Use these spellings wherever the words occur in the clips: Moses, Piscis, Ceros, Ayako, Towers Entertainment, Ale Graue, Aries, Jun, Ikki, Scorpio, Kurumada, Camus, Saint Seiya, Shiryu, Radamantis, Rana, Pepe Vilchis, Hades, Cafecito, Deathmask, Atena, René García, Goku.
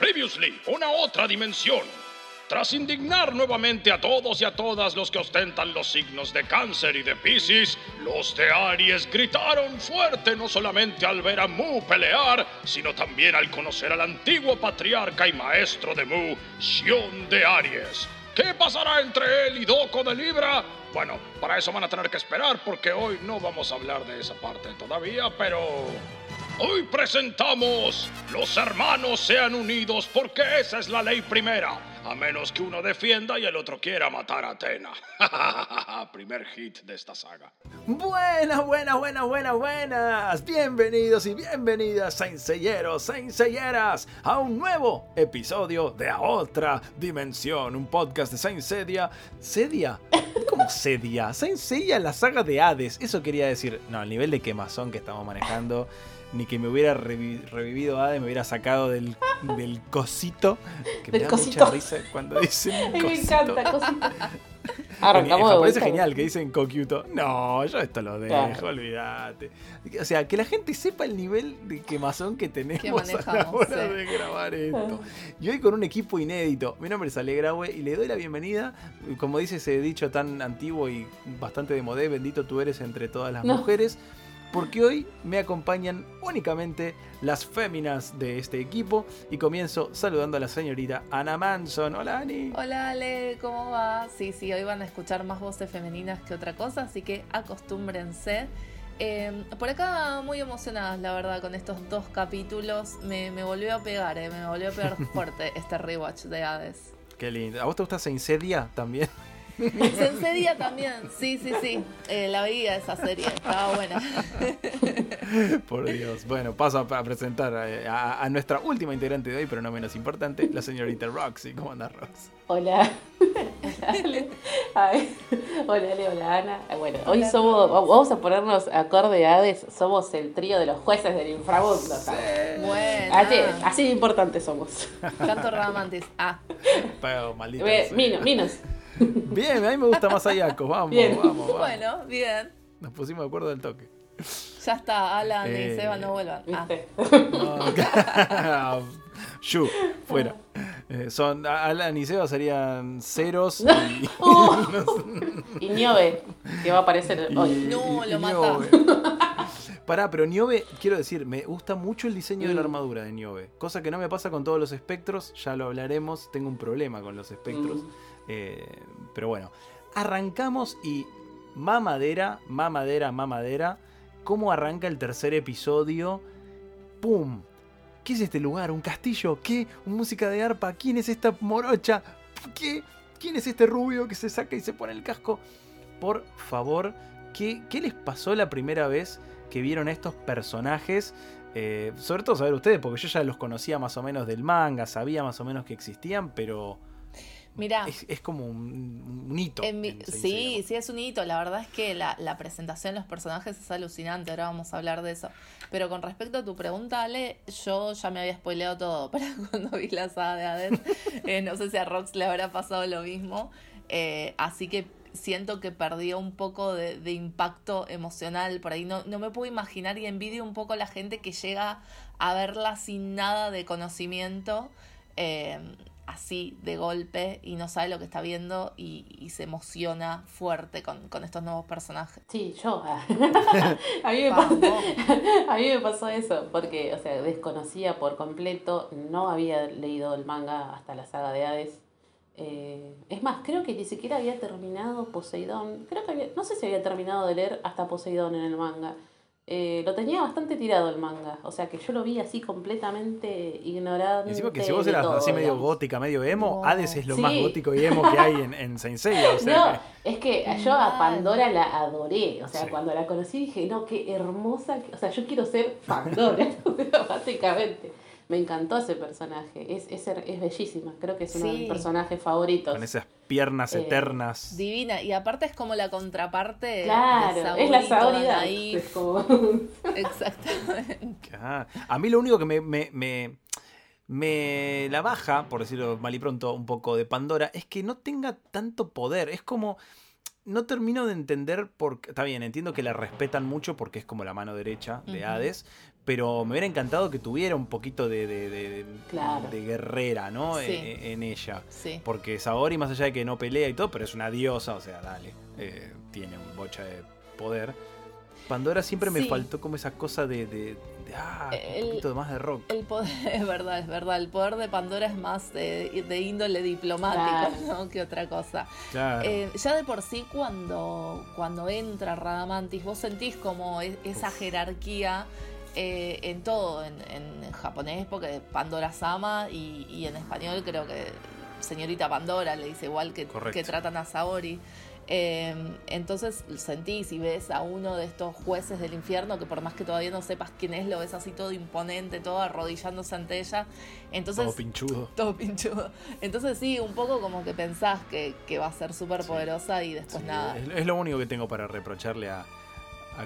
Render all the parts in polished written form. Previously, una otra dimensión. Tras indignar nuevamente a todos y a todas los que ostentan los signos de Cáncer y de Piscis, los de Aries gritaron fuerte no solamente al ver a Mu pelear, sino también al conocer al antiguo patriarca y maestro de Mu, Jun de Aries. ¿Qué pasará entre él y Doko de Libra? Bueno, para eso van a tener que esperar porque hoy no vamos a hablar de esa parte todavía, pero... Hoy presentamos... Los hermanos sean unidos porque esa es la ley primera. A menos que uno defienda y el otro quiera matar a Atena. Primer hit de esta saga. Buenas. Bienvenidos y bienvenidas, Saint Seyeros, Saint Seyeras, a un nuevo episodio de A Otra Dimensión. Un podcast de Saint Seiya. ¿Seiya? ¿Cómo Seiya? Saint Seiya, la saga de Hades. Eso quería decir. No, el nivel de quemazón que estamos manejando. Ni que me hubiera revivido Hades, me hubiera sacado del cosito. Que del me da cosito. Mucha risa cuando dicen cosito. Me encanta, cosito. Arrancamos. Me parece genial que dicen coquito. No, yo esto lo dejo, claro. Olvídate. O sea, que la gente sepa el nivel de quemazón que tenemos a la hora de grabar esto. Y hoy con un equipo inédito. Mi nombre es Ale Graue y le doy la bienvenida. Como dice ese dicho tan antiguo y bastante de modé, bendito tú eres entre todas las mujeres. Porque hoy me acompañan únicamente las féminas de este equipo y comienzo saludando a la señorita Ana Manson. Hola, Ani. Hola, Ale, ¿cómo va? Sí, hoy van a escuchar más voces femeninas que otra cosa, así que acostúmbrense. Por acá muy emocionadas, la verdad, con estos dos capítulos. Me volvió a pegar, fuerte este rewatch de Hades. Qué lindo. ¿A vos te gusta Saint Seiya también? Saint Seiya también, sí. La veía esa serie, estaba buena. Por Dios. Bueno, paso a presentar a nuestra última integrante de hoy, pero no menos importante, la señorita Roxy. ¿Cómo andás, Roxy? Hola. Hola, Ale, hola, Ana. Bueno, hoy somos, vamos a ponernos acorde a Hades, somos el trío de los jueces del inframundo. Sí. Bueno. Así de importantes somos. Canto Radamantis. Pero, maldita sea. Minos. Bien, a mí me gusta más Ayako, vamos. Bueno, bien. Nos pusimos de acuerdo del toque. Ya está, Alan y Seba no vuelvan. Yu, fuera. Son Alan y Seba serían Ceros y Niobe, que va a aparecer hoy. No, lo mata. Pará, pero Niobe, quiero decir, me gusta mucho el diseño de la armadura de Niobe. Cosa que no me pasa con todos los espectros, ya lo hablaremos, tengo un problema con los espectros. Pero bueno, arrancamos y mamadera, ¿cómo arranca el tercer episodio? ¡Pum! ¿Qué es este lugar? ¿Un castillo? ¿Qué? ¿Música de arpa? ¿Quién es esta morocha? ¿Qué? ¿Quién es este rubio que se saca y se pone el casco? Por favor, ¿qué les pasó la primera vez que vieron a estos personajes? Sobre todo saber ustedes, porque yo ya los conocía más o menos del manga, sabía más o menos que existían, pero... Mirá, es como un hito. Sí, es un hito. La verdad es que la presentación de los personajes es alucinante. Ahora vamos a hablar de eso. Pero con respecto a tu pregunta, Ale, yo ya me había spoileado todo para cuando vi la saga de Hades. No sé si a Rox le habrá pasado lo mismo. Así que siento que perdí un poco de impacto emocional por ahí. No me puedo imaginar y envidio un poco a la gente que llega a verla sin nada de conocimiento. Así de golpe y no sabe lo que está viendo y se emociona fuerte con estos nuevos personajes. Sí, yo. A mí me pasó eso, porque, o sea, desconocía por completo, no había leído el manga hasta la saga de Hades. Es más, creo que ni siquiera había terminado Poseidón. No sé si había terminado de leer hasta Poseidón en el manga. Lo tenía bastante tirado el manga, o sea que yo lo vi así completamente ignorante. Y encima que si vos eras todo, así medio gótica, medio emo, Hades es lo más gótico y emo que hay en Saint Seiya, o sea. No, es que yo a Pandora la adoré, o sea, cuando la conocí dije, no, qué hermosa, o sea, yo quiero ser Pandora, básicamente. Me encantó ese personaje, es bellísima, creo que es uno de mis personajes favoritos. Con esas piernas eternas. Divina, y aparte es como la contraparte de Saori, es la Saori ahí. Es como... Exactamente. A mí lo único que me la baja, por decirlo mal y pronto, un poco de Pandora, es que no tenga tanto poder, es como... No termino de entender por qué... Está bien, entiendo que la respetan mucho porque es como la mano derecha de Hades... pero me hubiera encantado que tuviera un poquito de guerrera, ¿no? Sí. En ella. Sí. Porque Saori, más allá de que no pelea y todo, pero es una diosa, o sea, dale, tiene un bocha de poder. Pandora siempre me faltó como esa cosa de un poquito más de rock. El poder, es verdad. El poder de Pandora es más de índole diplomático, claro, ¿no? Que otra cosa. Claro. Ya de por sí, cuando entra Radamantis, vos sentís como esa jerarquía en todo, en japonés, porque Pandora-sama, y en español creo que señorita Pandora le dice igual que tratan a Saori. Entonces sentís y ves a uno de estos jueces del infierno que por más que todavía no sepas quién es, lo ves así todo imponente, todo arrodillándose ante ella. Entonces, todo pinchudo. Entonces sí, un poco como que pensás que va a ser súper poderosa y después nada. Es lo único que tengo para reprocharle a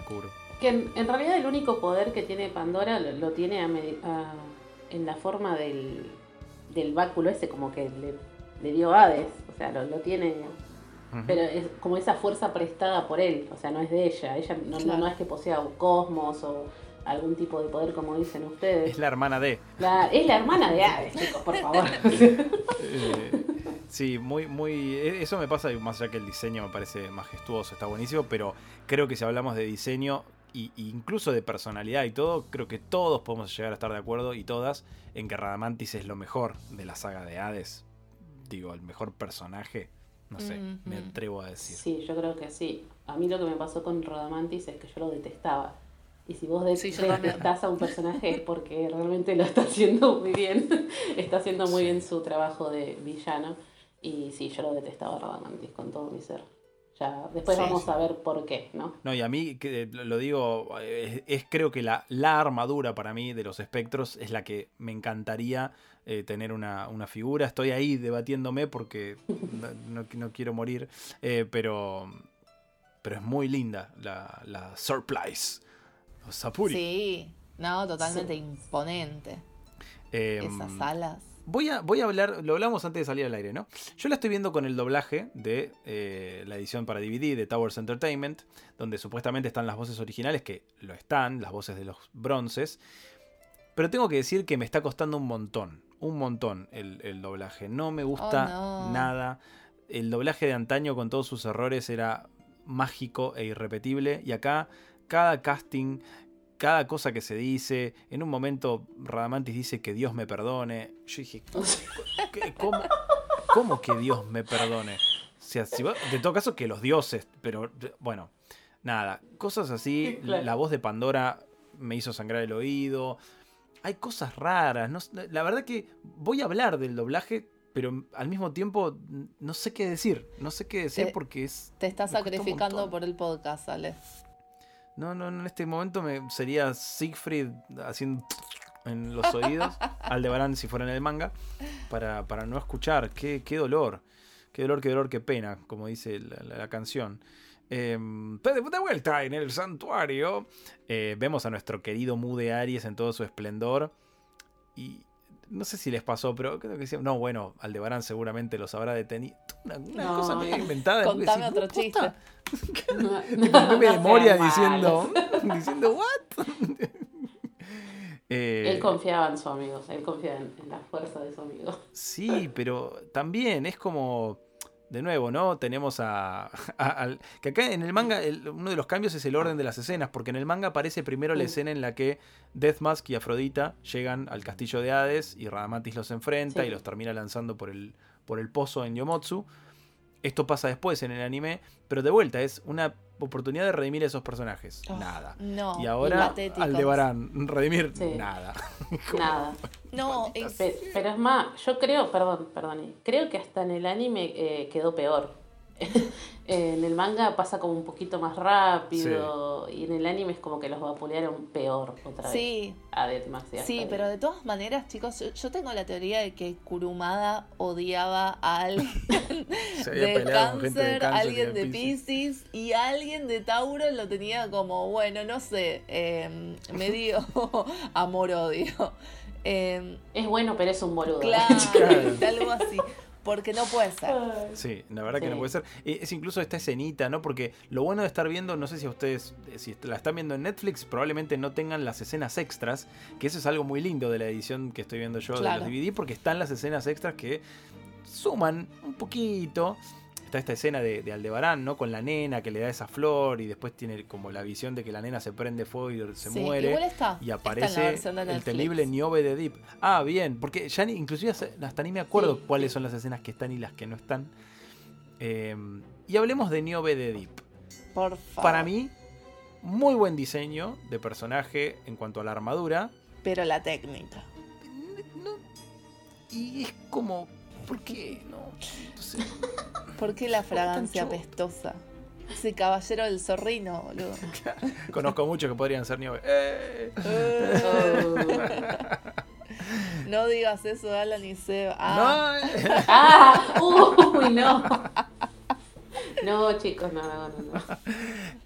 Kuro. Que en realidad el único poder que tiene Pandora lo tiene en la forma del báculo ese, como que le dio Hades, o sea, lo tiene... Pero es como esa fuerza prestada por él, o sea, no es de ella. Ella no es que posea un cosmos o algún tipo de poder, como dicen ustedes. Es la hermana de... Es la hermana de Hades, chicos, por favor. Sí, muy, muy... Eso me pasa, más allá que el diseño me parece majestuoso, está buenísimo, pero creo que si hablamos de diseño e incluso de personalidad y todo, creo que todos podemos llegar a estar de acuerdo, y todas, en que Radamantis es lo mejor de la saga de Hades. Digo, el mejor personaje. No sé, me atrevo a decir. Sí, yo creo que sí. A mí lo que me pasó con Radamantis es que yo lo detestaba. Y si vos detestás a un personaje es porque realmente lo está haciendo muy bien. Está haciendo muy bien su trabajo de villano. Y sí, yo lo detestaba a Radamantis con todo mi ser. Ya, después vamos a ver por qué, ¿no? No, y a mí, que lo digo, es creo que la armadura para mí de los espectros es la que me encantaría tener una figura. Estoy ahí debatiéndome porque no quiero morir, pero es muy linda la Surprise. Los Sapuri. Sí, no, totalmente imponente. Esas alas. Voy a hablar, lo hablamos antes de salir al aire, ¿no? Yo la estoy viendo con el doblaje de la edición para DVD de Towers Entertainment, donde supuestamente están las voces originales, que lo están, las voces de los bronces. Pero tengo que decir que me está costando un montón el doblaje. No me gusta nada. El doblaje de antaño, con todos sus errores, era mágico e irrepetible. Y acá, cada casting... Cada cosa que se dice, en un momento Radamantis dice que Dios me perdone. Yo dije, ¿cómo que Dios me perdone? O sea, de todo caso que los dioses, pero bueno, nada. Cosas así, claro. La voz de Pandora me hizo sangrar el oído. Hay cosas raras. No, la verdad que voy a hablar del doblaje, pero al mismo tiempo no sé qué decir porque es... Te estás sacrificando por el podcast, Ale. No, en este momento sería Siegfried haciendo en los oídos, Aldebarán si fuera en el manga, para no escuchar. Qué dolor, qué pena, como dice la canción. De vuelta en el santuario, vemos a nuestro querido Mu de Aries en todo su esplendor. Y no sé si les pasó, pero creo que sí. No, bueno, Aldebarán seguramente los habrá detenido. Una cosa medio inventada. Contame otro chiste. Con Pepe de Moria diciendo what. Él confiaba en su amigo, él confiaba en la fuerza de su amigo. Sí, pero también es como, de nuevo, ¿no? Tenemos que acá en el manga uno de los cambios es el orden de las escenas, porque en el manga aparece primero la escena en la que Deathmask y Afrodita llegan al castillo de Hades y Radamantis los enfrenta y los termina lanzando por el pozo en Yomotsu. Esto pasa después en el anime, pero de vuelta es una oportunidad de redimir a esos personajes. Nada. No, y ahora Aldebarán, redimir nada. Nada. No, pero es más, yo creo, perdón, creo que hasta en el anime quedó peor. En el manga pasa como un poquito más rápido y en el anime es como que los vapulearon peor otra vez. Sí. A Deathmask. Sí, pero de todas maneras, chicos, yo tengo la teoría de que Kurumada odiaba a alguien de Cáncer, alguien de Piscis y alguien de Tauro. Lo tenía como, bueno, no sé, medio amor-odio. Es bueno, pero es un boludo. Claro, algo así. Porque no puede ser. Sí, la verdad sí. Que no puede ser. Es incluso esta escenita, ¿no? Porque lo bueno de estar viendo, no sé si ustedes, si la están viendo en Netflix, probablemente no tengan las escenas extras, que eso es algo muy lindo de la edición que estoy viendo yo, claro, de los DVD, porque están las escenas extras que suman un poquito. Está esta escena de Aldebarán, ¿no? Con la nena que le da esa flor y después tiene como la visión de que la nena se prende fuego y se muere. Igual está. Y aparece está el temible Niobe de Deep. Ah, bien, porque ya ni, inclusive hasta ni me acuerdo cuáles son las escenas que están y las que no están. Y hablemos de Niobe de Deep. Por favor. Para mí, muy buen diseño de personaje en cuanto a la armadura. Pero la técnica. No, y es como... ¿Por qué? No sé. ¿Por qué la fragancia pestosa? Ese caballero del zorrino, boludo. Conozco muchos que podrían ser Niobe. No digas eso, Alan y Seba. Ah. No. Uy, no. No, chicos, no.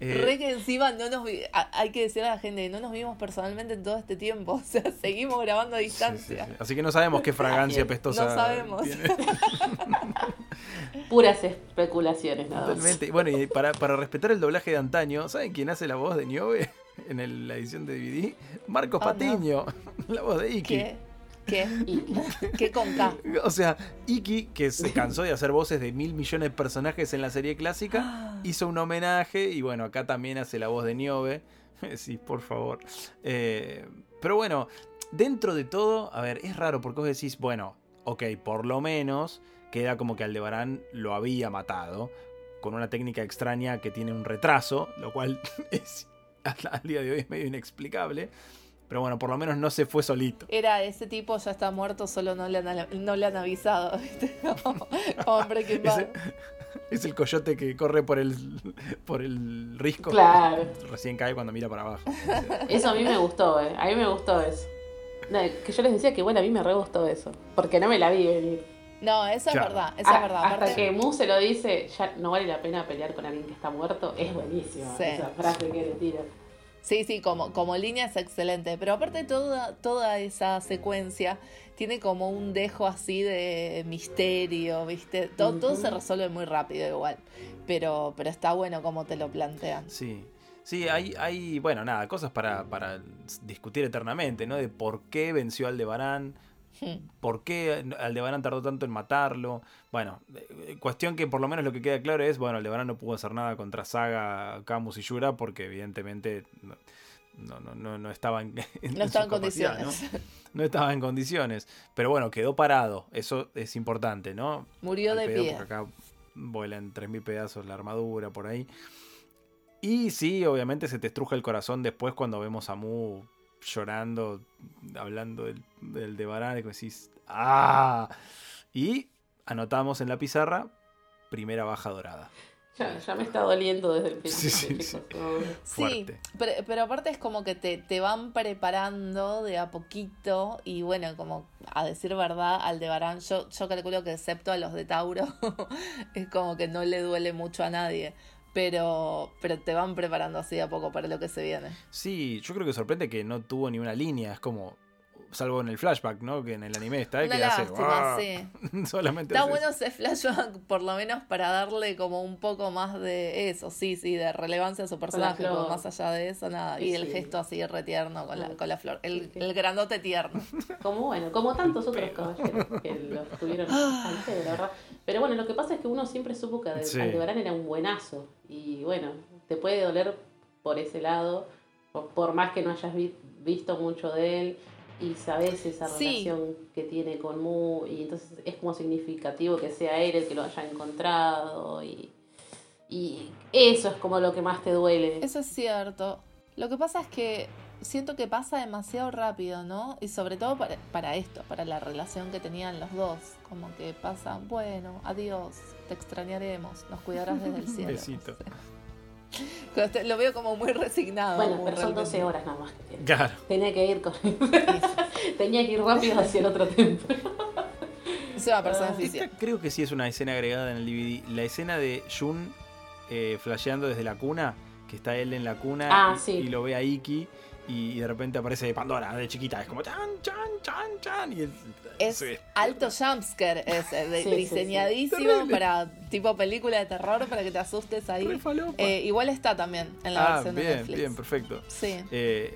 Re que encima no nos vi... Hay que decirle a la gente que no nos vimos personalmente en todo este tiempo. O sea, seguimos grabando a distancia. Sí. Así que no sabemos qué fragancia pestosa. No sabemos. Tiene. Puras especulaciones, nada más. Totalmente. Bueno, y para respetar el doblaje de antaño, ¿saben quién hace la voz de Niobe en la edición de DVD? Marcos Patiño, no. La voz de Ikki. ¿Qué con K? O sea, Ikki, que se cansó de hacer voces de 1.000 millones de personajes en la serie clásica, hizo un homenaje y bueno, acá también hace la voz de Niobe. Sí, por favor. Pero bueno, dentro de todo, a ver, es raro porque vos decís, bueno, ok, por lo menos queda como que Aldebarán lo había matado con una técnica extraña que tiene un retraso, lo cual al día de hoy es medio inexplicable. Pero bueno, por lo menos no se fue solito. Era ese tipo, ya está muerto, solo no le han avisado, ¿viste? Hombre, qué mal. Es el coyote que corre por el risco. Claro. Recién cae cuando mira para abajo. Eso a mí me gustó, A mí me gustó eso. No, que yo les decía que bueno, a mí me re gustó eso. Porque no me la vi venir. No, eso claro. Es verdad, eso es verdad. Hasta que Mu se lo dice, ya no vale la pena pelear con alguien que está muerto, es buenísimo. Sí. Esa frase que le tira. Sí, como línea es excelente, pero aparte toda esa secuencia tiene como un dejo así de misterio, ¿viste? Todo se resuelve muy rápido igual, pero está bueno como te lo plantean. Sí, hay bueno, nada, cosas para discutir eternamente, ¿no? De por qué venció a Aldebarán, por qué Aldebarán tardó tanto en matarlo. Bueno, cuestión que por lo menos lo que queda claro es, bueno, Aldebarán no pudo hacer nada contra Saga, Camus y Shura porque evidentemente no estaban en condiciones. No estaba en condiciones, pero bueno, quedó parado, eso es importante, ¿no? Murió de pie. Porque acá vuelan 3.000 pedazos la armadura por ahí. Y sí, obviamente se te estruja el corazón después cuando vemos a Mu llorando, hablando del de Barán, y decís, ¡ah! Y anotamos en la pizarra, primera baja dorada. Ya me está doliendo desde el principio. Sí. Pero aparte es como que te van preparando de a poquito y bueno, como a decir verdad, Aldebarán, yo calculo que excepto a los de Tauro, es como que no le duele mucho a nadie. Pero te van preparando así de a poco para lo que se viene. Sí, yo creo que sorprende que no tuvo ni una línea, es como, salvo en el flashback, ¿no? Que en el anime está, que lástima, hace... Sí. Solamente está bueno ese flashback, por lo menos para darle como un poco más de eso, sí, de relevancia a su personaje, pero más allá de eso, nada. Y el gesto así retierno con la flor, el grandote tierno. Como tantos otros caballeros que los tuvieron antes, de la verdad. Pero bueno, lo que pasa es que uno siempre supo que Aldebarán era un buenazo. Y bueno, te puede doler por ese lado, por más que no hayas visto mucho de él. Y sabes esa relación que tiene con Mu, y entonces es como significativo que sea él el que lo haya encontrado, y eso es como lo que más te duele. Eso es cierto. Lo que pasa es que siento que pasa demasiado rápido, ¿no? Y sobre todo para esto, para la relación que tenían los dos. Como que pasa, bueno, adiós, te extrañaremos, nos cuidarás desde el cielo. Besito. Lo veo como muy resignado. Bueno, pero realmente. Son 12 horas nada más. Claro. Tenía que ir tenía que ir rápido hacia el otro templo. Se va a persona física. Creo que sí es una escena agregada en el DVD. La escena de Jun flasheando desde la cuna, que está él en la cuna y lo ve a Ikki. y de repente aparece Pandora de chiquita, es como chan, chan, chan, chan, y es alto jumpscare, es diseñadísimo para tipo película de terror, para que te asustes ahí. Igual está también en la versión de Netflix. Bien, perfecto. Sí,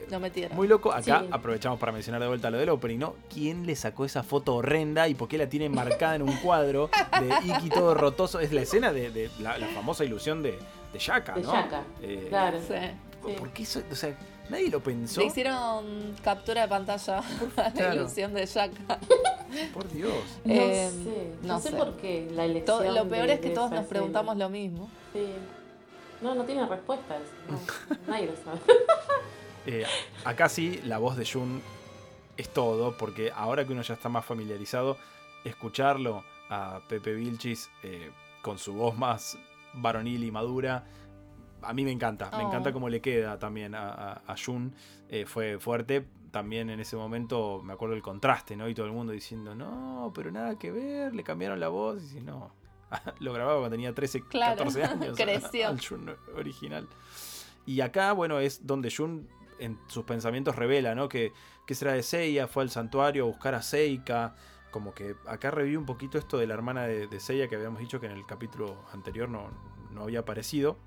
lo metieron. Muy loco, acá aprovechamos para mencionar de vuelta lo del opening, ¿no? ¿Quién le sacó esa foto horrenda y por qué la tiene marcada en un cuadro de Ikki todo rotoso? Es la escena de la famosa ilusión de Shaka, ¿no? Shaka. Claro, sí. ¿Por qué eso? O sea, nadie lo pensó. Le hicieron captura de pantalla a la ilusión de Shaka. Por Dios. No sé por qué la elección. Lo peor es que todos nos preguntamos lo mismo. Sí. No tiene respuesta eso. No, nadie lo sabe. Acá sí, la voz de Jun es todo, porque ahora que uno ya está más familiarizado, escucharlo a Pepe Vilchis con su voz más varonil y madura, a mí me encanta. Me encanta cómo le queda también a Jun. Fue fuerte también en ese momento, me acuerdo el contraste, ¿no? Y todo el mundo diciendo, no, pero nada que ver, le cambiaron la voz. Y no, lo grababa cuando tenía 13, 14 años. Creció. Al Jun original. Y acá, bueno, es donde Jun en sus pensamientos revela, ¿no? Que será de Seiya, fue al santuario a buscar a Seika. Como que acá reviví un poquito esto de la hermana de Seiya, que habíamos dicho que en el capítulo anterior no había aparecido.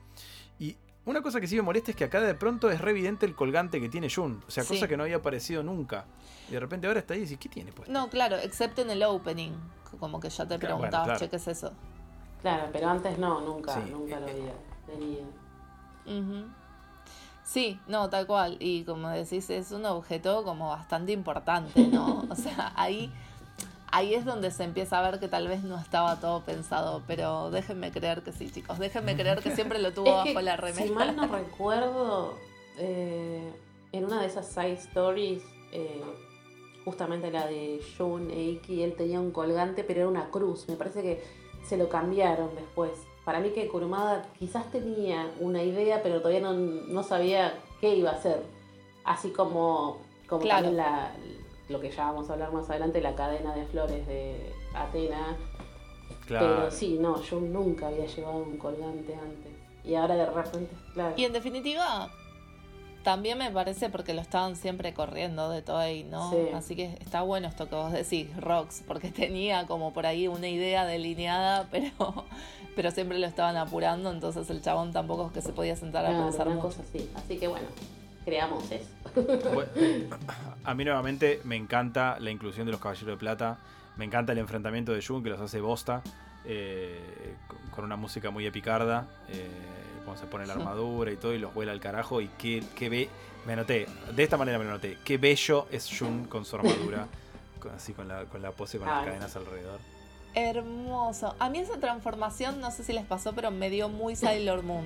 Y una cosa que sí me molesta es que acá de pronto es re evidente el colgante que tiene Jun. O sea, cosa que no había aparecido nunca. Y de repente ahora está ahí y dices, ¿qué tiene puesto? No, claro, excepto en el opening. Como que ya te preguntabas, bueno, ¿qué es eso? Claro, pero antes nunca lo había tenido. Uh-huh. Sí, no, tal cual. Y como decís, es un objeto como bastante importante, ¿no? O sea, ahí es donde se empieza a ver que tal vez no estaba todo pensado, pero déjenme creer que sí, chicos. Déjenme creer que siempre lo tuvo bajo la remera. Si mal no recuerdo, en una de esas side stories, justamente la de Jun e Ikki, él tenía un colgante, pero era una cruz. Me parece que se lo cambiaron después. Para mí que Kurumada quizás tenía una idea, pero todavía no sabía qué iba a hacer. Así como también lo que ya vamos a hablar más adelante, la cadena de flores de Atena. Claro. Pero sí, no, yo nunca había llevado un colgante antes. Y ahora de repente, claro. Y en definitiva, también me parece porque lo estaban siempre corriendo de todo ahí, ¿no? Sí. Así que está bueno esto que vos decís, Rox, porque tenía como por ahí una idea delineada, pero siempre lo estaban apurando, entonces el chabón tampoco es que se podía sentar a pensar una cosa así. Así que bueno, creamos eso. Bueno, a mí nuevamente me encanta la inclusión de los Caballeros de Plata. Me encanta el enfrentamiento de Jun, que los hace bosta, con una música muy epicarda, cuando se pone la armadura y todo y los vuela al carajo. Y qué ve, me anoté, de esta manera me lo anoté, qué bello es Jun con su armadura, así con la pose con las cadenas alrededor. Hermoso. A mí esa transformación, no sé si les pasó, pero me dio muy Sailor Moon.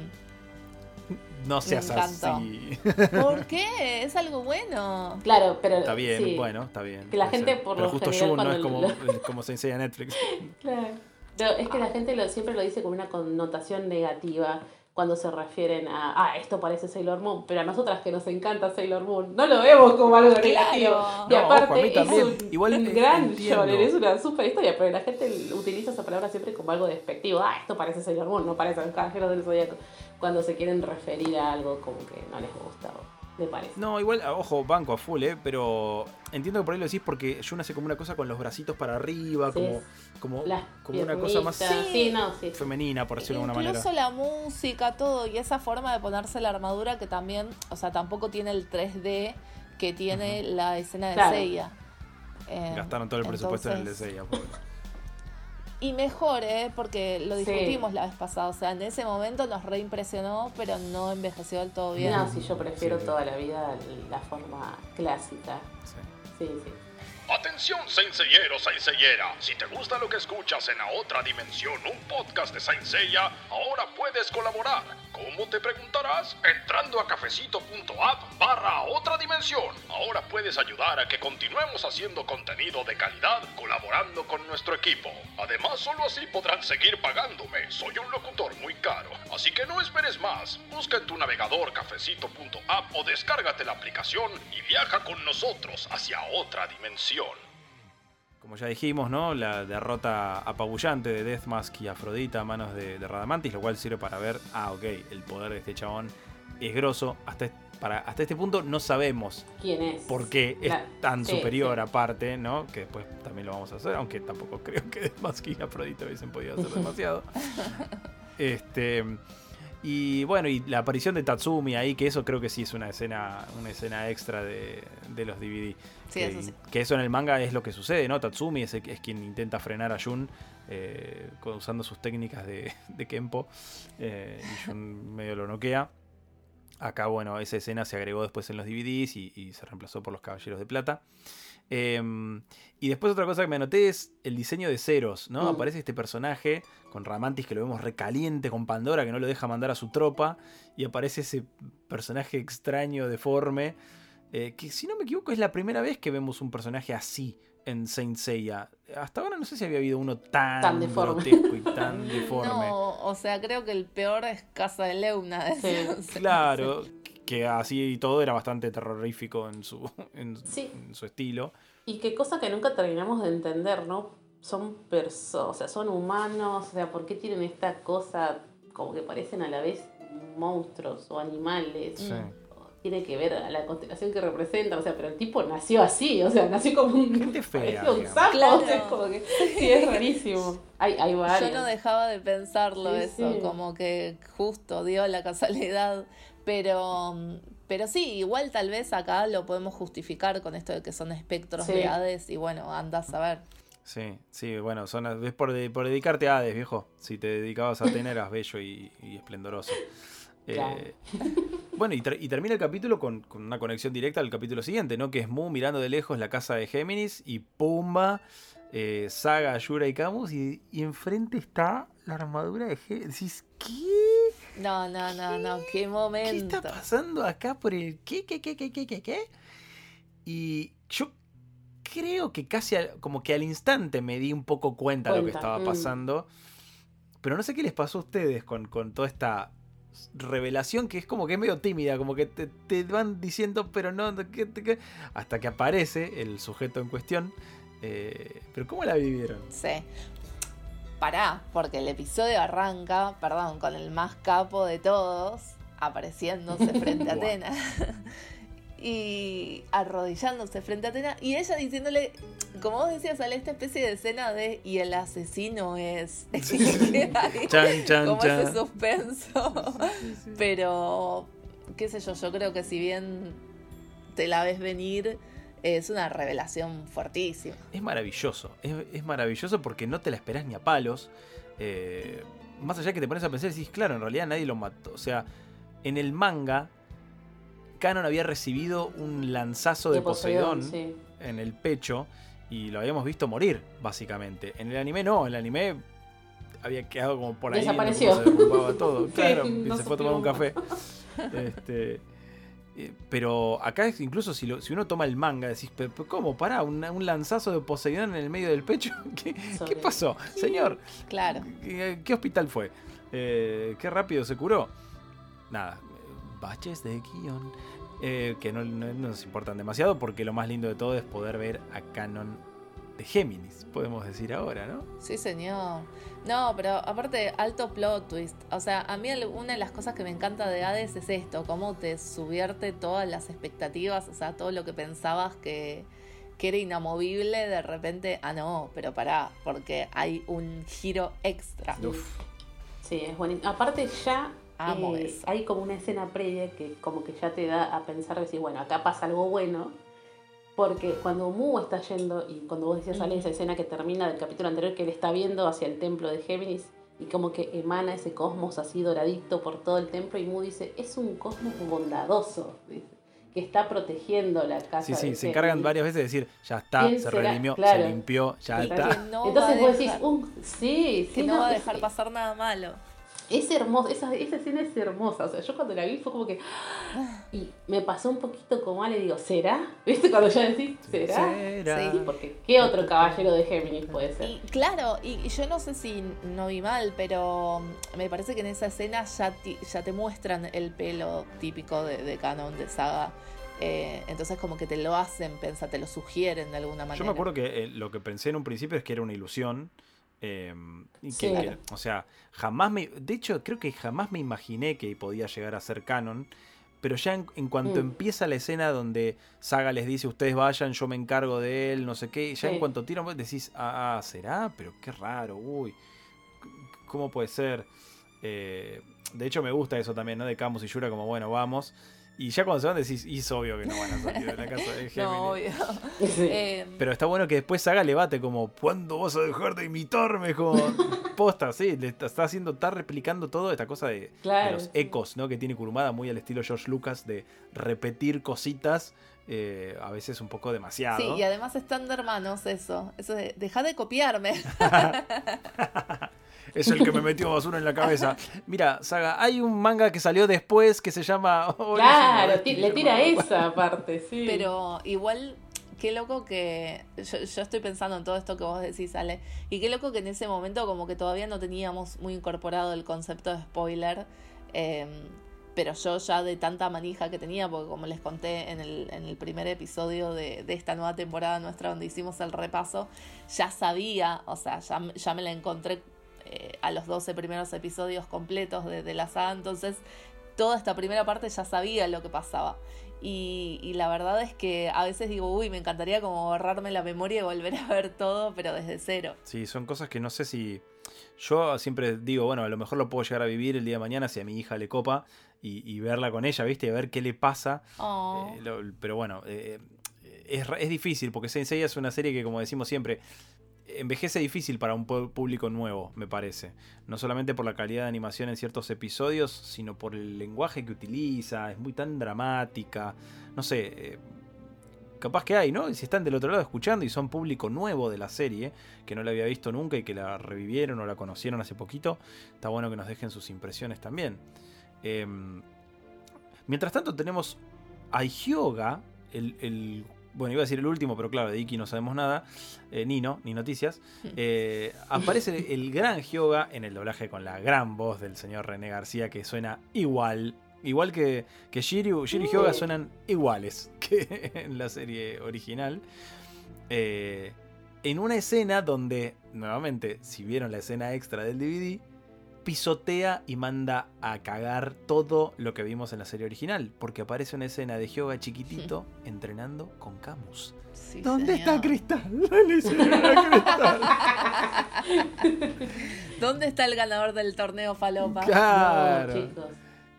No seas así. ¿Por qué? Es algo bueno. Claro, pero está bien, bueno, está bien. Que la gente por pero lo justo general, yo no es como se enseña Netflix. Claro. Pero es que la gente siempre lo dice con una connotación negativa cuando se refieren a esto parece Sailor Moon, pero a nosotras que nos encanta Sailor Moon no lo vemos como algo negativo. Y aparte ojo, es un gran shonen, es una super historia, pero la gente utiliza esa palabra siempre como algo despectivo. Esto parece Sailor Moon, no parece un Caballeros del Zodiaco, cuando se quieren referir a algo como que no les gusta o le parece. No, igual, ojo, banco a full, pero entiendo que por ahí lo decís porque Jun hace como una cosa con los bracitos para arriba, como una cosa más femenina, por decirlo de alguna manera. Incluso la música, todo, y esa forma de ponerse la armadura que también, o sea, tampoco tiene el 3D que tiene la escena de Seiya. Gastaron todo el presupuesto en el de Seiya, pobre. Y mejor, porque lo discutimos la vez pasada. O sea, en ese momento nos reimpresionó, pero no envejeció del todo bien. No, sí, yo prefiero toda la vida la forma clásica. Sí. Atención, Saint Seiyero, Saint Seiyera. Si te gusta lo que escuchas en La Otra Dimensión, un podcast de Saint Seiya, ahora puedes colaborar. ¿Cómo te preguntarás? Entrando a cafecito.app/otradimensión. Ahora puedes ayudar a que continuemos haciendo contenido de calidad colaborando con nuestro equipo. Además, solo así podrán seguir pagándome. Soy un locutor muy caro, así que no esperes más. Busca en tu navegador cafecito.app o descárgate la aplicación y viaja con nosotros hacia otra dimensión. Como ya dijimos, ¿no? La derrota apabullante de Deathmask y Afrodita a manos de Radamantis, lo cual sirve para ver, el poder de este chabón es grosso, hasta hasta este punto no sabemos quién es, por qué es tan superior, aparte, ¿no? Que después también lo vamos a hacer, aunque tampoco creo que Deathmask y Afrodita hubiesen podido hacer demasiado. Y bueno, y la aparición de Tatsumi ahí, que eso creo que sí es una escena extra de los DVD. Sí, eso sí. Que eso en el manga es lo que sucede, ¿no? Tatsumi es quien intenta frenar a Jun usando sus técnicas de Kenpo. Y Jun medio lo noquea. Acá, bueno, esa escena se agregó después en los DVDs y se reemplazó por los Caballeros de Plata. Y después otra cosa que me anoté es el diseño de Ceros, ¿no? Aparece este personaje con Radamantis, que lo vemos recaliente con Pandora, que no lo deja mandar a su tropa. Y aparece ese personaje extraño, deforme, que si no me equivoco es la primera vez que vemos un personaje así en Saint Seiya. Hasta ahora no sé si había habido uno tan grotesco y tan deforme. No, o sea, creo que el peor es Casa de Leuna. Claro, que así y todo era bastante terrorífico en su estilo. Y qué cosa que nunca terminamos de entender, ¿no? Son personas, o sea, son humanos, o sea, ¿por qué tienen esta cosa como que parecen a la vez monstruos o animales? Sí. Tiene que ver a la constelación que representan, o sea, pero el tipo nació así, o sea, nació como un gente fea, un saco, claro. O sea, es como que sí, es rarísimo. Hay varios. Yo no dejaba de pensarlo, sí, eso, sí. Como que justo dio la casualidad, pero sí, igual tal vez acá lo podemos justificar con esto de que son espectros, sí, de Hades, y bueno, andás a ver. Sí, bueno, es por dedicarte a Hades, viejo. Si te dedicabas a Atena eras bello y esplendoroso. Claro. Bueno, y termina el capítulo con una conexión directa al capítulo siguiente, ¿no? Que es Mu mirando de lejos la casa de Géminis y pumba, Saga, Shura y Camus, y enfrente está la armadura de Géminis. Decís, ¿qué? No, qué momento. ¿Qué está pasando acá por el qué? Y yo creo que casi como que al instante me di un poco cuenta de lo que estaba pasando. Pero no sé qué les pasó a ustedes con toda esta revelación, que es como que es medio tímida, como que te van diciendo pero no, hasta que aparece el sujeto en cuestión. Pero ¿cómo la vivieron? Sí, pará, porque el episodio arranca, perdón, con el más capo de todos apareciéndose frente a Atena y arrodillándose frente a Atena, y ella diciéndole, como vos decías, sale esta especie de escena de y el asesino es chan, como chan. Ese suspenso, sí. Pero qué sé yo creo que si bien te la ves venir, es una revelación fuertísima. Es maravilloso, es maravilloso porque no te la esperás ni a palos. Más allá que te pones a pensar y decís, claro, en realidad nadie lo mató, o sea, en el manga Kanon había recibido un lanzazo de Poseidón, sí, en el pecho, y lo habíamos visto morir, básicamente. En el anime no, en el anime había quedado como por ahí. Desapareció. Se derrumbaba todo, sí, claro, no se fue a tomar un café. Pero acá incluso si uno toma el manga, decís, ¿cómo? Pará, un lanzazo de Poseidón en el medio del pecho. ¿Qué pasó, señor? Claro. ¿Qué hospital fue? ¿Qué rápido se curó? Nada. Baches de guión que no nos importan demasiado, porque lo más lindo de todo es poder ver a Kanon de Géminis, podemos decir ahora, ¿no? Sí, señor. No, pero aparte, alto plot twist. O sea, a mí una de las cosas que me encanta de Hades es esto, cómo te subvierte todas las expectativas, o sea, todo lo que pensabas que era inamovible, de repente, no, pero pará, porque hay un giro extra. Uf. Sí, es buenísimo. Aparte ya... hay como una escena previa que como que ya te da a pensar, decir, bueno, acá pasa algo bueno, porque cuando Mu está yendo, y cuando vos decías, sale esa escena que termina del capítulo anterior, que él está viendo hacia el templo de Géminis y como que emana ese cosmos así doradito por todo el templo, y Mu dice, es un cosmos bondadoso, dice, que está protegiendo la casa. Sí, de se encargan varias veces de decir, ya está, se redimió, claro, se limpió, ya está. No, entonces vos decís, no va a dejar pasar nada malo. Es hermoso, esa escena es hermosa. O sea, yo cuando la vi fue como que... Y me pasó un poquito como Ale, digo, ¿será? ¿Viste? Cuando ya decís, ¿será? Sí, porque ¿qué otro caballero de Géminis puede ser? Y, claro, y yo no sé si no vi mal, pero me parece que en esa escena ya te muestran el pelo típico de Kanon, de Saga. Entonces como que te lo hacen, te lo sugieren de alguna manera. Yo me acuerdo que lo que pensé en un principio es que era una ilusión. O sea, jamás me... De hecho, creo que jamás me imaginé que podía llegar a ser Kanon, Pero ya en cuanto empieza la escena donde Saga les dice, ustedes vayan, yo me encargo de él, no sé qué, ya en cuanto tiran, vos decís, ¿será? Pero qué raro, uy, ¿cómo puede ser? De hecho me gusta eso también, ¿no? De Camus y Shura, como, bueno, vamos. Y ya cuando se van decís, es obvio que no van a salir de la casa de Géminis. No, obvio. Pero está bueno que después Saga le bate como, ¿cuándo vas a dejar de imitarme? Como, posta, sí, le está haciendo, está replicando todo esta cosa de, de los ecos, ¿no? Que tiene Kurumada, muy al estilo George Lucas, de repetir cositas, a veces un poco demasiado. Sí, y además están de hermanos, eso de, dejá de copiarme. Es el que me metió basura en la cabeza. Mira, Saga, hay un manga que salió después que se llama... Claro, le tira esa aparte, sí. Pero igual, qué loco que... Yo estoy pensando en todo esto que vos decís, Ale. Y qué loco que en ese momento como que todavía no teníamos muy incorporado el concepto de spoiler. Pero yo ya de tanta manija que tenía, porque como les conté en el primer episodio de esta nueva temporada nuestra donde hicimos el repaso, ya sabía, o sea, ya me la encontré a los 12 primeros episodios completos de la saga, entonces toda esta primera parte ya sabía lo que pasaba, y la verdad es que a veces digo, me encantaría como borrarme la memoria y volver a ver todo, pero desde cero. Sí, son cosas que no sé si... Yo siempre digo, bueno, a lo mejor lo puedo llegar a vivir el día de mañana si a mi hija le copa, y verla con ella, ¿viste? Y ver qué le pasa. Oh. Pero bueno, es difícil, porque Saint Seiya es una serie que, como decimos siempre, envejece difícil para un público nuevo, me parece. No solamente por la calidad de animación en ciertos episodios, sino por el lenguaje que utiliza. Es muy tan dramática. No sé, capaz que hay, ¿no? Si están del otro lado escuchando y son público nuevo de la serie, que no la había visto nunca y que la revivieron o la conocieron hace poquito, está bueno que nos dejen sus impresiones también. Mientras tanto tenemos a Hyoga, el bueno, iba a decir el último, pero claro, de Ikki no sabemos nada, ni noticias. Aparece el gran Hyoga en el doblaje con la gran voz del señor René García, que suena igual que Shiryu. Shiryu y Hyoga suenan iguales que en la serie original. En una escena donde, nuevamente, si vieron la escena extra del DVD, pisotea y manda a cagar todo lo que vimos en la serie original, porque aparece una escena de Hyoga chiquitito entrenando con Camus. Sí, ¿dónde está Cristal? ¿Dónde está el ganador del torneo falopa? Claro. No, chicos.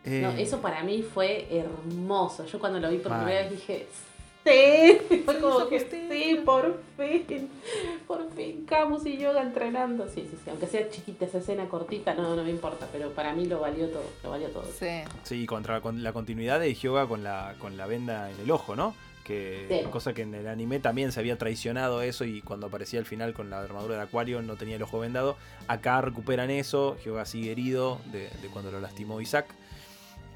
Eso para mí fue hermoso. Yo cuando lo vi por primera vez dije... Sí, fue como que sí, por fin Camus y Hyoga entrenando, sí, aunque sea chiquita esa escena cortita, no me importa, pero para mí lo valió todo. Sí, con la continuidad de Hyoga con la venda en el ojo, ¿no? Que cosa que en el anime también se había traicionado eso, y cuando aparecía al final con la armadura de Acuario no tenía el ojo vendado. Acá recuperan eso, Hyoga sigue herido de cuando lo lastimó Isaac,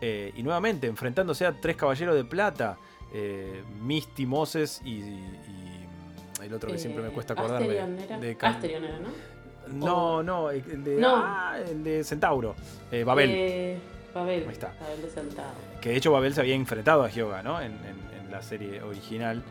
y nuevamente enfrentándose a 3 caballeros de plata. Misty, Moses y el otro que siempre me cuesta acordarme. Asterion era, ¿no? No, el de Centauro. Babel. Ahí está. Babel de Centauro. Que de hecho Babel se había enfrentado a Hyoga, ¿no? En la serie original.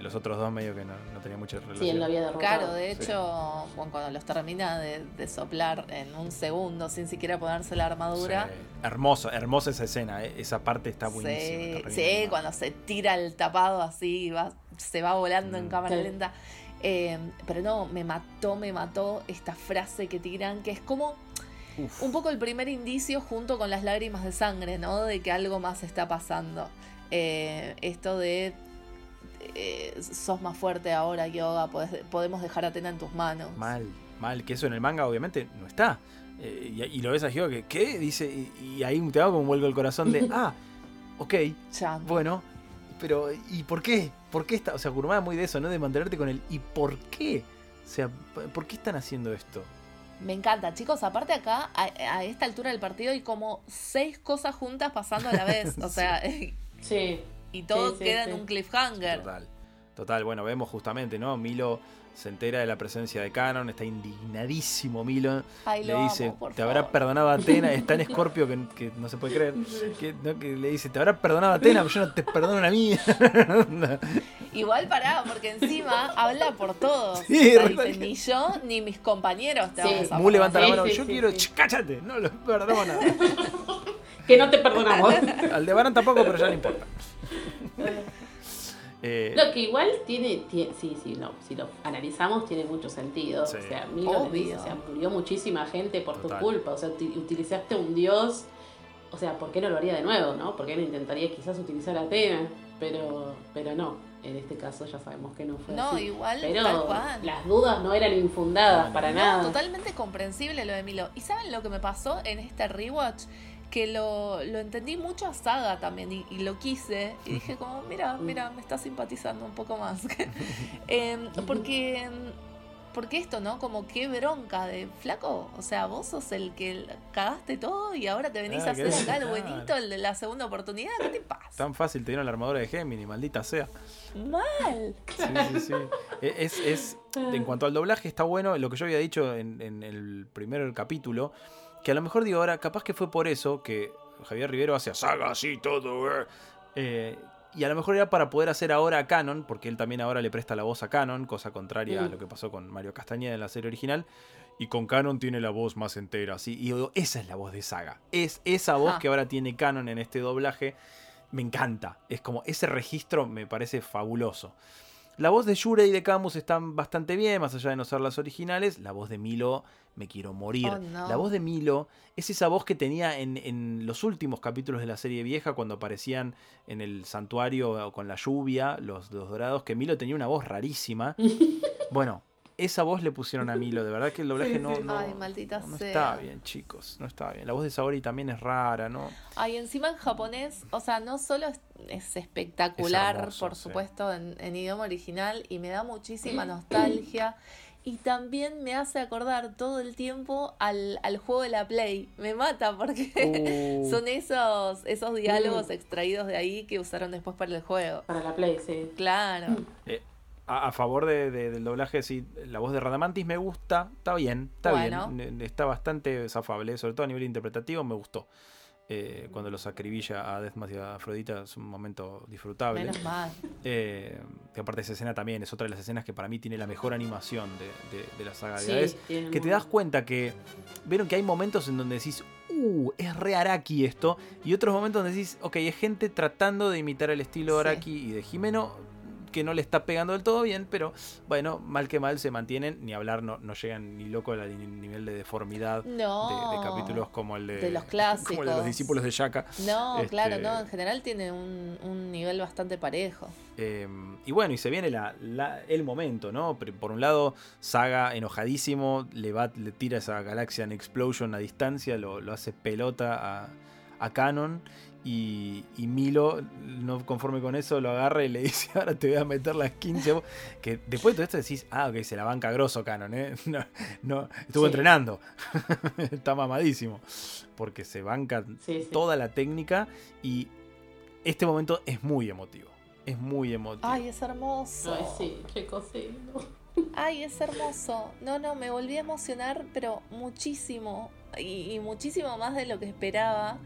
Los otros dos medio que no tenía mucha relación. Sí, él lo había derrotado. Claro, de hecho, bueno, cuando los termina de soplar en un segundo sin siquiera ponerse la armadura. Sí. Hermosa esa escena, ¿eh? Esa parte está buenísima. Sí, cuando se tira el tapado así, se va volando en cámara lenta. Pero no, me mató esta frase que tiran, que es como... Uf. Un poco el primer indicio junto con las lágrimas de sangre, ¿no? De que algo más está pasando. Esto de... sos más fuerte ahora, Hyoga, podemos dejar a Atena en tus manos. Mal, que eso en el manga obviamente no está. Y lo ves a Hyoga que, ¿qué? Dice, y ahí te hago como vuelvo el corazón de, ok, ya. Bueno, pero ¿y por qué? ¿Por qué está? O sea, Kurumada muy de eso, ¿no? De mantenerte con el ¿y por qué? O sea, ¿por qué están haciendo esto? Me encanta, chicos, aparte acá, a esta altura del partido hay como 6 cosas juntas pasando a la vez, o sea... sí. Y todo queda en un cliffhanger. Total, bueno, vemos justamente, ¿no? Milo se entera de la presencia de Kanon, está indignadísimo Milo. Ay, le dice, amo, te favor. Habrá perdonado a Atena, está en Escorpio que no se puede creer, que le dice, te habrá perdonado a Atena, pero yo no te perdono a mí. Igual pará, porque encima habla por todos. Sí, o sea, ni yo ni mis compañeros te vamos a perdonar. Mu levanta la mano, yo quiero, cállate, no lo perdona. Que no te perdonamos. Aldebarán tampoco, pero ya no importa. Lo que igual tiene si lo analizamos, tiene mucho sentido. Sí. O sea, Milo le dice, o sea, murió muchísima gente por tu culpa. O sea, utilizaste un dios. O sea, ¿por qué no lo haría de nuevo, no? Porque él intentaría quizás utilizar a Atena, pero no. En este caso ya sabemos que no fue así. No, igual, pero tal cual. Las dudas no eran infundadas para nada. Totalmente comprensible lo de Milo. ¿Y saben lo que me pasó en este rewatch? Que lo entendí mucho a Saga también y lo quise. Y dije como, mira, me está simpatizando un poco más. Porque esto, ¿no? Como qué bronca de flaco. O sea, vos sos el que cagaste todo y ahora te venís a hacer acá el buenito, el de la segunda oportunidad. ¿Qué te pasa? Tan fácil te dieron la armadura de Géminis, maldita sea. Mal. Sí. Es, en cuanto al doblaje está bueno. Lo que yo había dicho en el primer capítulo, que a lo mejor digo ahora, capaz que fue por eso que Javier Rivero hace a Saga así todo. Y a lo mejor era para poder hacer ahora a Kanon, porque él también ahora le presta la voz a Kanon, cosa contraria a lo que pasó con Mario Castañeda en la serie original. Y con Kanon tiene la voz más entera, así. Y digo, esa es la voz de Saga. Es esa voz que ahora tiene Kanon en este doblaje. Me encanta. Es como, ese registro me parece fabuloso. La voz de Shura y de Camus están bastante bien, más allá de no ser las originales. La voz de Milo, me quiero morir. Oh, no. La voz de Milo es esa voz que tenía en los últimos capítulos de la serie vieja, cuando aparecían en el santuario con la lluvia, los dorados, que Milo tenía una voz rarísima. Bueno, esa voz le pusieron a Milo. De verdad que el doblaje no, ay, maldita no sea. Está bien, chicos. No está bien. La voz de Saori también es rara, ¿no? Ay, encima en japonés, o sea, no solo es espectacular, es hermoso, por supuesto, en idioma original, y me da muchísima nostalgia. Y también me hace acordar todo el tiempo al juego de la Play. Me mata porque son esos diálogos extraídos de ahí que usaron después para el juego. Para la Play, sí. Claro. A favor del doblaje, sí, la voz de Radamantis me gusta, está bien, está bastante zafable, sobre todo a nivel interpretativo me gustó. Cuando los acribilla a Deathmask y a Afrodita es un momento disfrutable. Menos mal. Que aparte esa escena también es otra de las escenas que para mí tiene la mejor animación de la saga de Hades. Sí, que te das cuenta que, vieron que hay momentos en donde decís, es re Araki esto, y otros momentos donde decís, ok, es gente tratando de imitar el estilo Araki y de Jimeno, que no le está pegando del todo bien, pero bueno, mal que mal se mantienen, ni hablar, no llegan ni loco al nivel de deformidad de capítulos como el de los clásicos, como el de los discípulos de Shaka. No, claro, no, en general tiene un nivel bastante parejo. Y bueno, y se viene el momento, ¿no? Por un lado, Saga enojadísimo, le tira esa Galaxian Explosion a distancia, lo hace pelota a Kanon. Y Milo, no conforme con eso, lo agarra y le dice, ahora te voy a meter las 15 vos. Que después de todo esto decís, ok, se la banca grosso Kanon, no, estuvo entrenando. Está mamadísimo. Porque se banca toda la técnica. Y este momento es muy emotivo. Es muy emotivo. Ay, es hermoso. Ay, sí, qué cocino. Ay, es hermoso. No, me volví a emocionar, pero muchísimo. Y muchísimo más de lo que esperaba.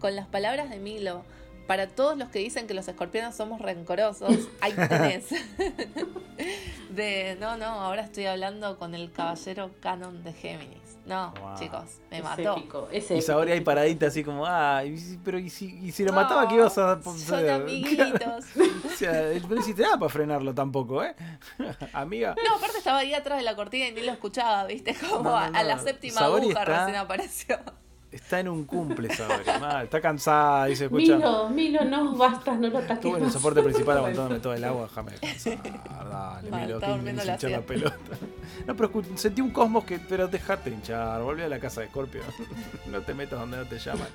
Con las palabras de Milo, para todos los que dicen que los escorpiones somos rencorosos, ahí tenés. Ahora estoy hablando con el caballero Kanon de Géminis. No, chicos, me mató. Épico, y Saori ahí paradita así como, pero ¿y si lo mataba qué ibas a poner? Son amiguitos. O sea, no hiciste nada para frenarlo tampoco, ¿eh? Amiga. No, aparte estaba ahí atrás de la cortina y ni lo escuchaba, ¿viste? Como a la séptima Saori aguja recién apareció. Está en un cumple, Saori. Está cansada, dice, escucha. Milo, no, basta, no lo ataques. Estuvo en el soporte principal aguantándome todo el agua, déjame cansar. Dale, Milo, que hinchar la pelota. No, pero sentí un cosmos pero dejate hinchar, volví a la casa de Scorpio. No te metas donde no te llaman.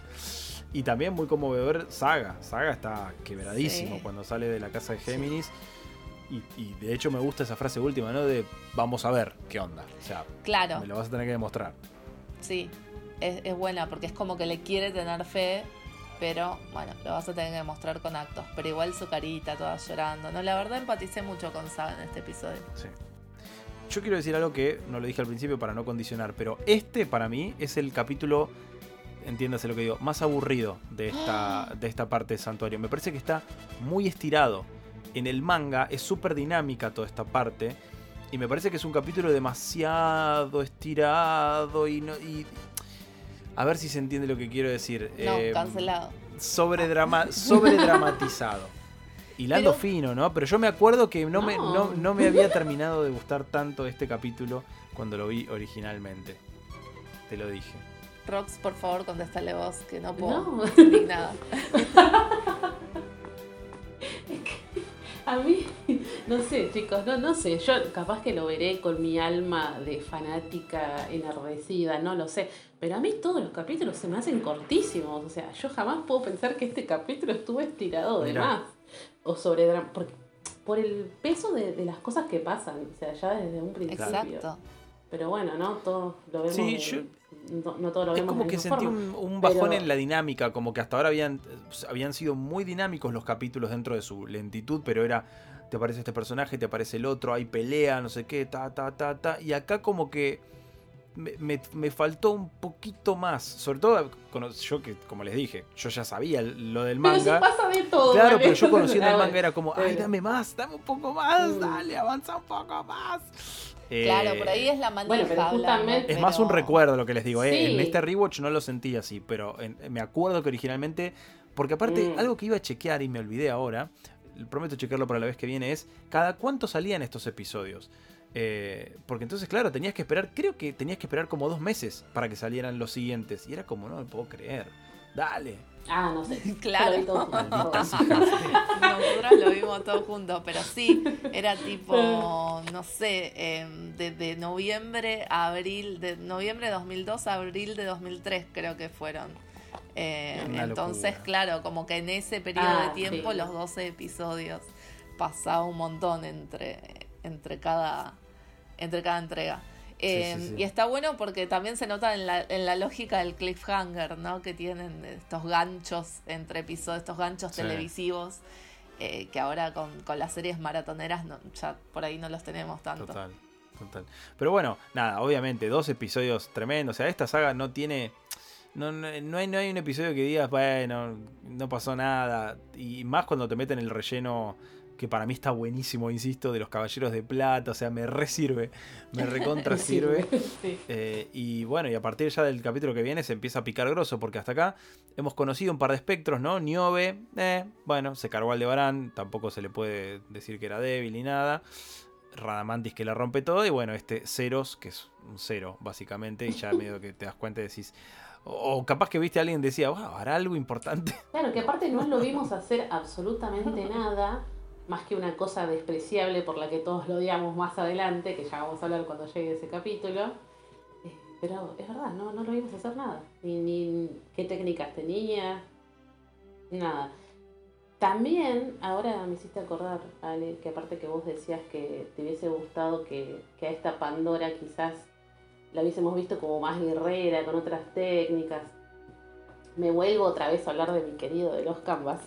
Y también muy conmovedor Saga. Saga está quebradísimo cuando sale de la casa de Géminis. Y de hecho me gusta esa frase última, ¿no? De vamos a ver qué onda. O sea, claro. Me lo vas a tener que demostrar. Sí. Es buena porque es como que le quiere tener fe, pero bueno, lo vas a tener que demostrar con actos, pero igual su carita toda llorando, la verdad empaticé mucho con Saga en este episodio. Sí. Yo quiero decir algo que no lo dije al principio para no condicionar, pero este para mí es el capítulo, entiéndase lo que digo, más aburrido de esta parte de Santuario. Me parece que está muy estirado. En el manga es súper dinámica toda esta parte y me parece que es un capítulo demasiado estirado y A ver si se entiende lo que quiero decir. No, cancelado. Sobredramatizado. Hilando fino, ¿no? Pero yo me acuerdo que no me había terminado de gustar tanto este capítulo cuando lo vi originalmente. Te lo dije. Rox, por favor, contéstale vos, que no puedo decir nada. Es que a mí, no sé, chicos, no sé. Yo capaz que lo veré con mi alma de fanática enardecida, no lo sé. Pero a mí todos los capítulos se me hacen cortísimos. O sea, yo jamás puedo pensar que este capítulo estuvo estirado de más. O sobre... por el peso de las cosas que pasan. O sea, ya desde un principio. Exacto. Pero bueno, no todos lo vemos. Sí, no todos lo vemos. Es como que sentí un bajón en la dinámica, como que hasta ahora habían sido muy dinámicos los capítulos dentro de su lentitud, pero era, te aparece este personaje, te aparece el otro, hay pelea, no sé qué, ta. Y acá como que me faltó un poquito más. Sobre todo, yo que, como les dije, yo ya sabía lo del manga. Pero se pasa de todo. Claro, ¿vale? Pero yo conociendo el manga era como, ay, dame más, dame un poco más, dale, avanza un poco más. Claro, por ahí es la manera de hablar. Es más un recuerdo lo que les digo. Sí. En este rewatch no lo sentí así, pero me acuerdo que originalmente... Porque aparte, algo que iba a chequear y me olvidé ahora, prometo chequearlo para la vez que viene, es cada cuánto salían estos episodios. Porque entonces, claro, creo que tenías que esperar como 2 meses para que salieran los siguientes. Y era como, no me puedo creer. Dale. Ah, no sé. Claro. Nosotros lo vimos todos juntos, pero sí, era tipo, no sé, de noviembre a abril, de noviembre de 2002 a abril de 2003 creo que fueron. Entonces, claro, como que en ese periodo de tiempo, sí, los 12 episodios pasaba un montón entre cada entrega. Sí. Y está bueno porque también se nota en la lógica del cliffhanger, ¿no? Que tienen estos ganchos entre episodios, estos ganchos televisivos, que ahora con las series maratoneras ya por ahí no los tenemos tanto. Total. Pero bueno, nada, obviamente, 2 episodios tremendos. O sea, esta saga no tiene... No hay un episodio que digas, bueno, no pasó nada. Y más cuando te meten el relleno... que para mí está buenísimo, insisto, de los Caballeros de Plata, o sea, me recontra sirve. Sí. Y bueno, y a partir ya del capítulo que viene se empieza a picar grosso, porque hasta acá hemos conocido un par de espectros, ¿no? Niobe, bueno, se cargó al de Barán, tampoco se le puede decir que era débil ni nada. Radamantis, que la rompe todo, y bueno, este Ceros, que es un cero, básicamente, y ya medio que te das cuenta y decís... O capaz que viste a alguien decía, wow, hará algo importante. Claro, que aparte no lo vimos hacer absolutamente nada... más que una cosa despreciable por la que todos lo odiamos más adelante, que ya vamos a hablar cuando llegue ese capítulo. Pero es verdad, no lo íbamos a hacer nada. Ni qué técnicas tenía, nada. También, ahora me hiciste acordar, Ale, que aparte que vos decías que te hubiese gustado que a esta Pandora quizás la hubiésemos visto como más guerrera, con otras técnicas. Me vuelvo otra vez a hablar de mi querido de los Canvas.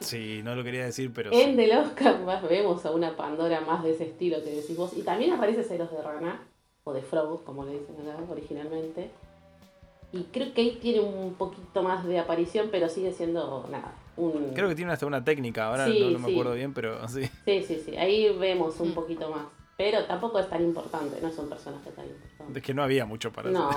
Sí, no lo quería decir, pero... En de los Canvas vemos a una Pandora más de ese estilo que decís vos. Y también aparece Ceros de Rana, o de Frog, como le dicen acá originalmente. Y creo que ahí tiene un poquito más de aparición, pero sigue siendo nada. Creo que tiene hasta una técnica, ahora sí, no me acuerdo bien, pero sí. Sí, ahí vemos un poquito más. Pero tampoco es tan importante, no es un personaje tan importante. Es que no había mucho para hacer. No.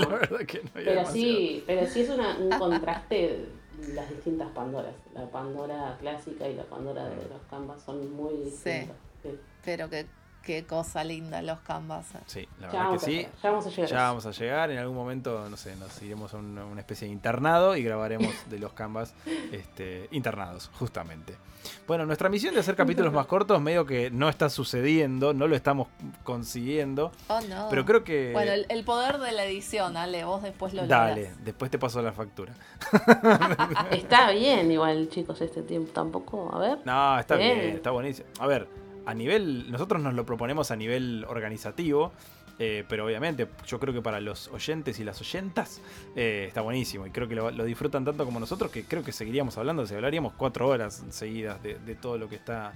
La verdad que no había demasiado. Pero sí es un contraste de las distintas Pandoras. La Pandora clásica y la Pandora de los Canvas son muy distintas. Sí. Pero qué cosa linda los Canvas. Sí, la verdad que sí. Ya vamos a llegar. En algún momento, no sé, nos iremos a una especie de internado y grabaremos de los Canvas internados, justamente. Bueno, nuestra misión de hacer capítulos más cortos medio que no está sucediendo, no lo estamos consiguiendo. Oh, no. Pero creo que... Bueno, el poder de la edición, Ale, vos después lo lográs. Dale, después te paso la factura. Está bien igual, chicos, este tiempo tampoco, a ver. No, está bien, está buenísimo. A ver, a nivel... Nosotros nos lo proponemos a nivel organizativo, pero obviamente yo creo que para los oyentes y las oyentas está buenísimo. Y creo que lo disfrutan tanto como nosotros, que creo que seguiríamos hablando. Si hablaríamos 4 horas seguidas de todo lo que está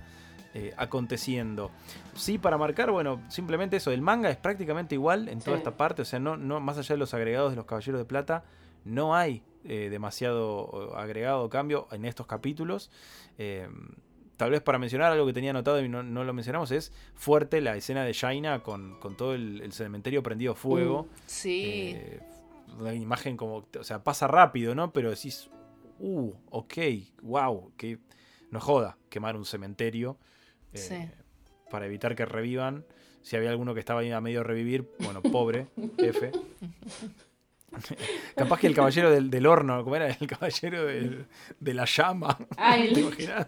aconteciendo. Sí, para marcar, bueno, simplemente eso. El manga es prácticamente igual en toda esta parte. O sea, no más allá de los agregados de los Caballeros de Plata, no hay demasiado agregado o cambio en estos capítulos. Tal vez para mencionar algo que tenía anotado y no lo mencionamos, es fuerte la escena de Shaina con todo el cementerio prendido fuego. Sí. una imagen como, o sea, pasa rápido, ¿no? Pero decís, ok, wow, que no joda quemar un cementerio para evitar que revivan. Si había alguno que estaba ahí a medio de revivir, bueno, pobre, F. Capaz que el caballero del horno, ¿cómo era? El caballero de la llama. Ay, ¿te imaginas?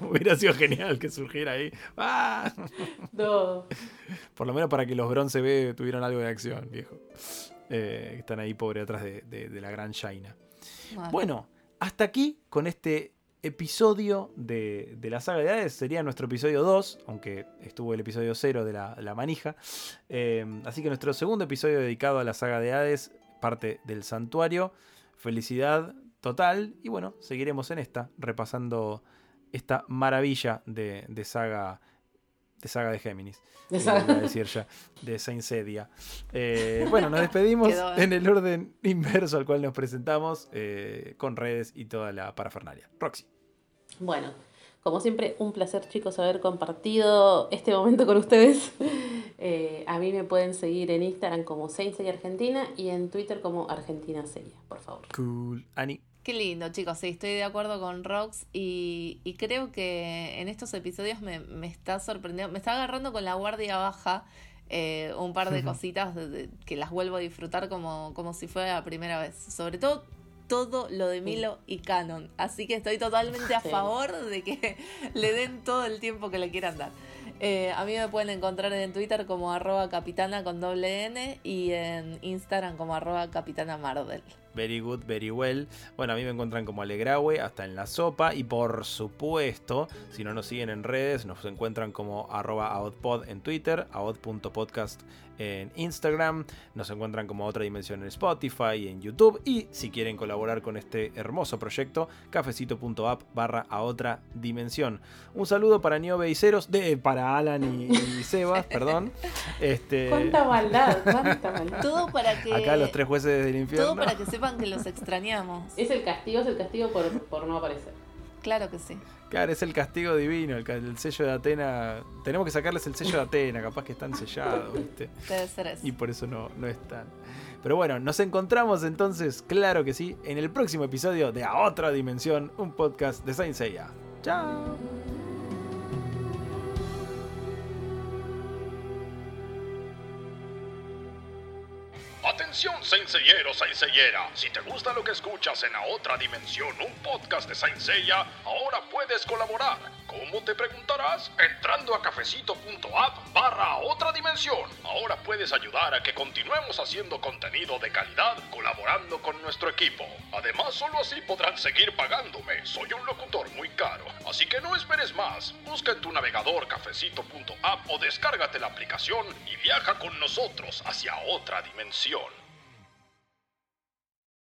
Hubiera sido genial que surgiera ahí. ¡Ah! No. Por lo menos para que los Bronce B tuvieran algo de acción, viejo. Están ahí, pobre, atrás de la gran Shaina. Bueno. Hasta aquí con este episodio de la saga de Hades. Sería nuestro episodio 2, aunque estuvo el episodio 0 de la manija. Así que nuestro segundo episodio dedicado a la saga de Hades, parte del santuario. Felicidad total. Y bueno, seguiremos en esta, repasando esta maravilla de saga. De saga de Géminis. Voy a decir ya. De Saint Seiya. Bueno, nos despedimos en el orden inverso al cual nos presentamos, con redes y toda la parafernalia. Roxy. Bueno, como siempre, un placer, chicos, haber compartido este momento con ustedes. A mí me pueden seguir en Instagram como Saint Seiya Argentina y en Twitter como Argentina Seiya, por favor. Cool. Ani. Qué lindo, chicos, sí, estoy de acuerdo con Rox y creo que en estos episodios me está sorprendiendo, me está agarrando con la guardia baja, un par de cositas que las vuelvo a disfrutar como si fuera la primera vez, sobre todo lo de Milo y Kanon, así que estoy totalmente a favor de que le den todo el tiempo que le quieran dar. A mí me pueden encontrar en Twitter como @capitana_n y en Instagram como @capitana_mardel. Very good, very well. Bueno, a mí me encuentran como Ale Graue, hasta en la sopa. Y por supuesto, si no nos siguen en redes, nos encuentran como @aodpod en Twitter, aod.podcast en Instagram. Nos encuentran como Otra Dimensión en Spotify y en YouTube. Y si quieren colaborar con este hermoso proyecto, cafecito.app /aotradimensión. Un saludo para Niobe y Ceros, para Alan y Sebas, perdón. Cuánta maldad. Todo para que... Acá los tres jueces del infierno. Todo para que sepan que los extrañamos. Es el castigo por no aparecer. Claro que sí. Claro, es el castigo divino, el sello de Atena. Tenemos que sacarles el sello de Atena, capaz que están sellados, ¿viste? Debe ser eso. Y por eso no están. Pero bueno, nos encontramos entonces, claro que sí, en el próximo episodio de A Otra Dimensión, un podcast de Saint Seiya. ¡Chao! Atención, Saint Seiyero, Saint Seiyera. Si te gusta lo que escuchas en A Otra Dimensión, un podcast de Saint Seiya, ahora puedes colaborar. ¿Cómo te preguntarás? Entrando a cafecito.app /A Otra Dimensión. Ahora puedes ayudar a que continuemos haciendo contenido de calidad, colaborando con nuestro equipo. Además, solo así podrán seguir pagándome. Soy un locutor muy caro, así que no esperes más. Busca en tu navegador cafecito.app o descárgate la aplicación y viaja con nosotros hacia otra dimensión.